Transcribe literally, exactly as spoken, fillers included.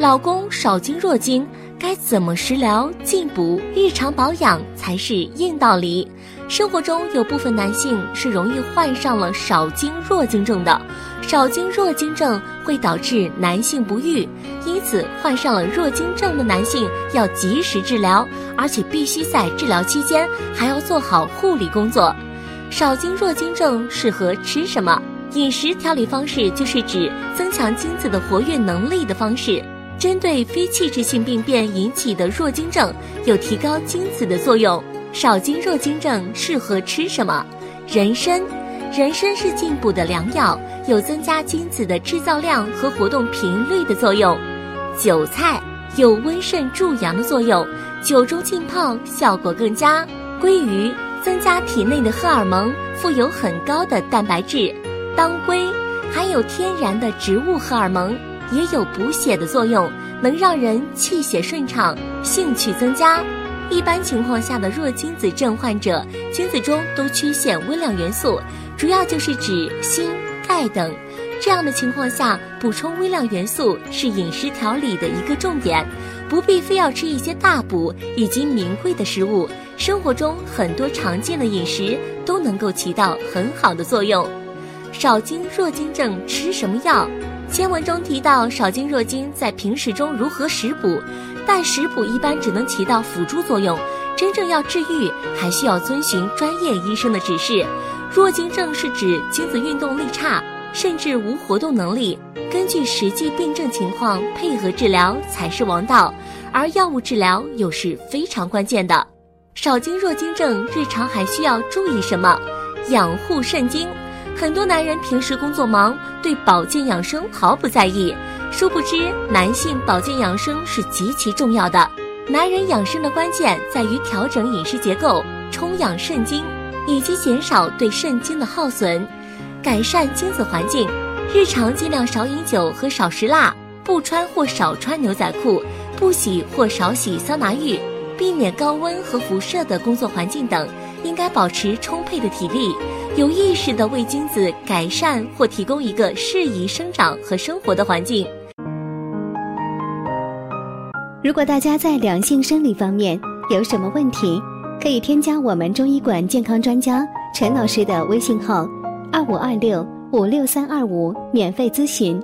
老公少经弱经该怎么食疗进补，日常保养才是硬道理。生活中有部分男性是容易患上了少经弱经症的，少经弱经症会导致男性不育，因此患上了弱经症的男性要及时治疗，而且必须在治疗期间还要做好护理工作。少经弱经症适合吃什么？饮食调理方式就是指增强精子的活跃能力的方式。针对非器质性病变引起的弱经症，有提高精子的作用。少经弱经症适合吃什么？人参，人参是进补的良药，有增加精子的制造量和活动频率的作用。韭菜有温肾助阳的作用，酒中浸泡效果更佳。鲑鱼增加体内的荷尔蒙，富有很高的蛋白质。当归含有天然的植物荷尔蒙，也有补血的作用，能让人气血顺畅，兴趣增加。一般情况下的弱精子症患者，精子中都缺陷微量元素，主要就是指锌、钙等。这样的情况下，补充微量元素是饮食调理的一个重点，不必非要吃一些大补以及名贵的食物，生活中很多常见的饮食都能够起到很好的作用。少经弱经症吃什么药？前文中提到少经弱经在平时中如何食补，但食补一般只能起到辅助作用，真正要治愈还需要遵循专业医生的指示。弱经症是指精子运动力差，甚至无活动能力，根据实际病症情况配合治疗才是王道，而药物治疗又是非常关键的。少经弱经症日常还需要注意什么？养护肾精。很多男人平时工作忙，对保健养生毫不在意，殊不知男性保健养生是极其重要的。男人养生的关键在于调整饮食结构，充养肾精，以及减少对肾精的耗损，改善精子环境。日常尽量少饮酒和少食辣，不穿或少穿牛仔裤，不洗或少洗桑拿浴，避免高温和辐射的工作环境等，应该保持充沛的体力，有意识地为精子改善或提供一个适宜生长和生活的环境。如果大家在两性生理方面有什么问题，可以添加我们中医馆健康专家陈老师的微信号二五二六五六三二五免费咨询。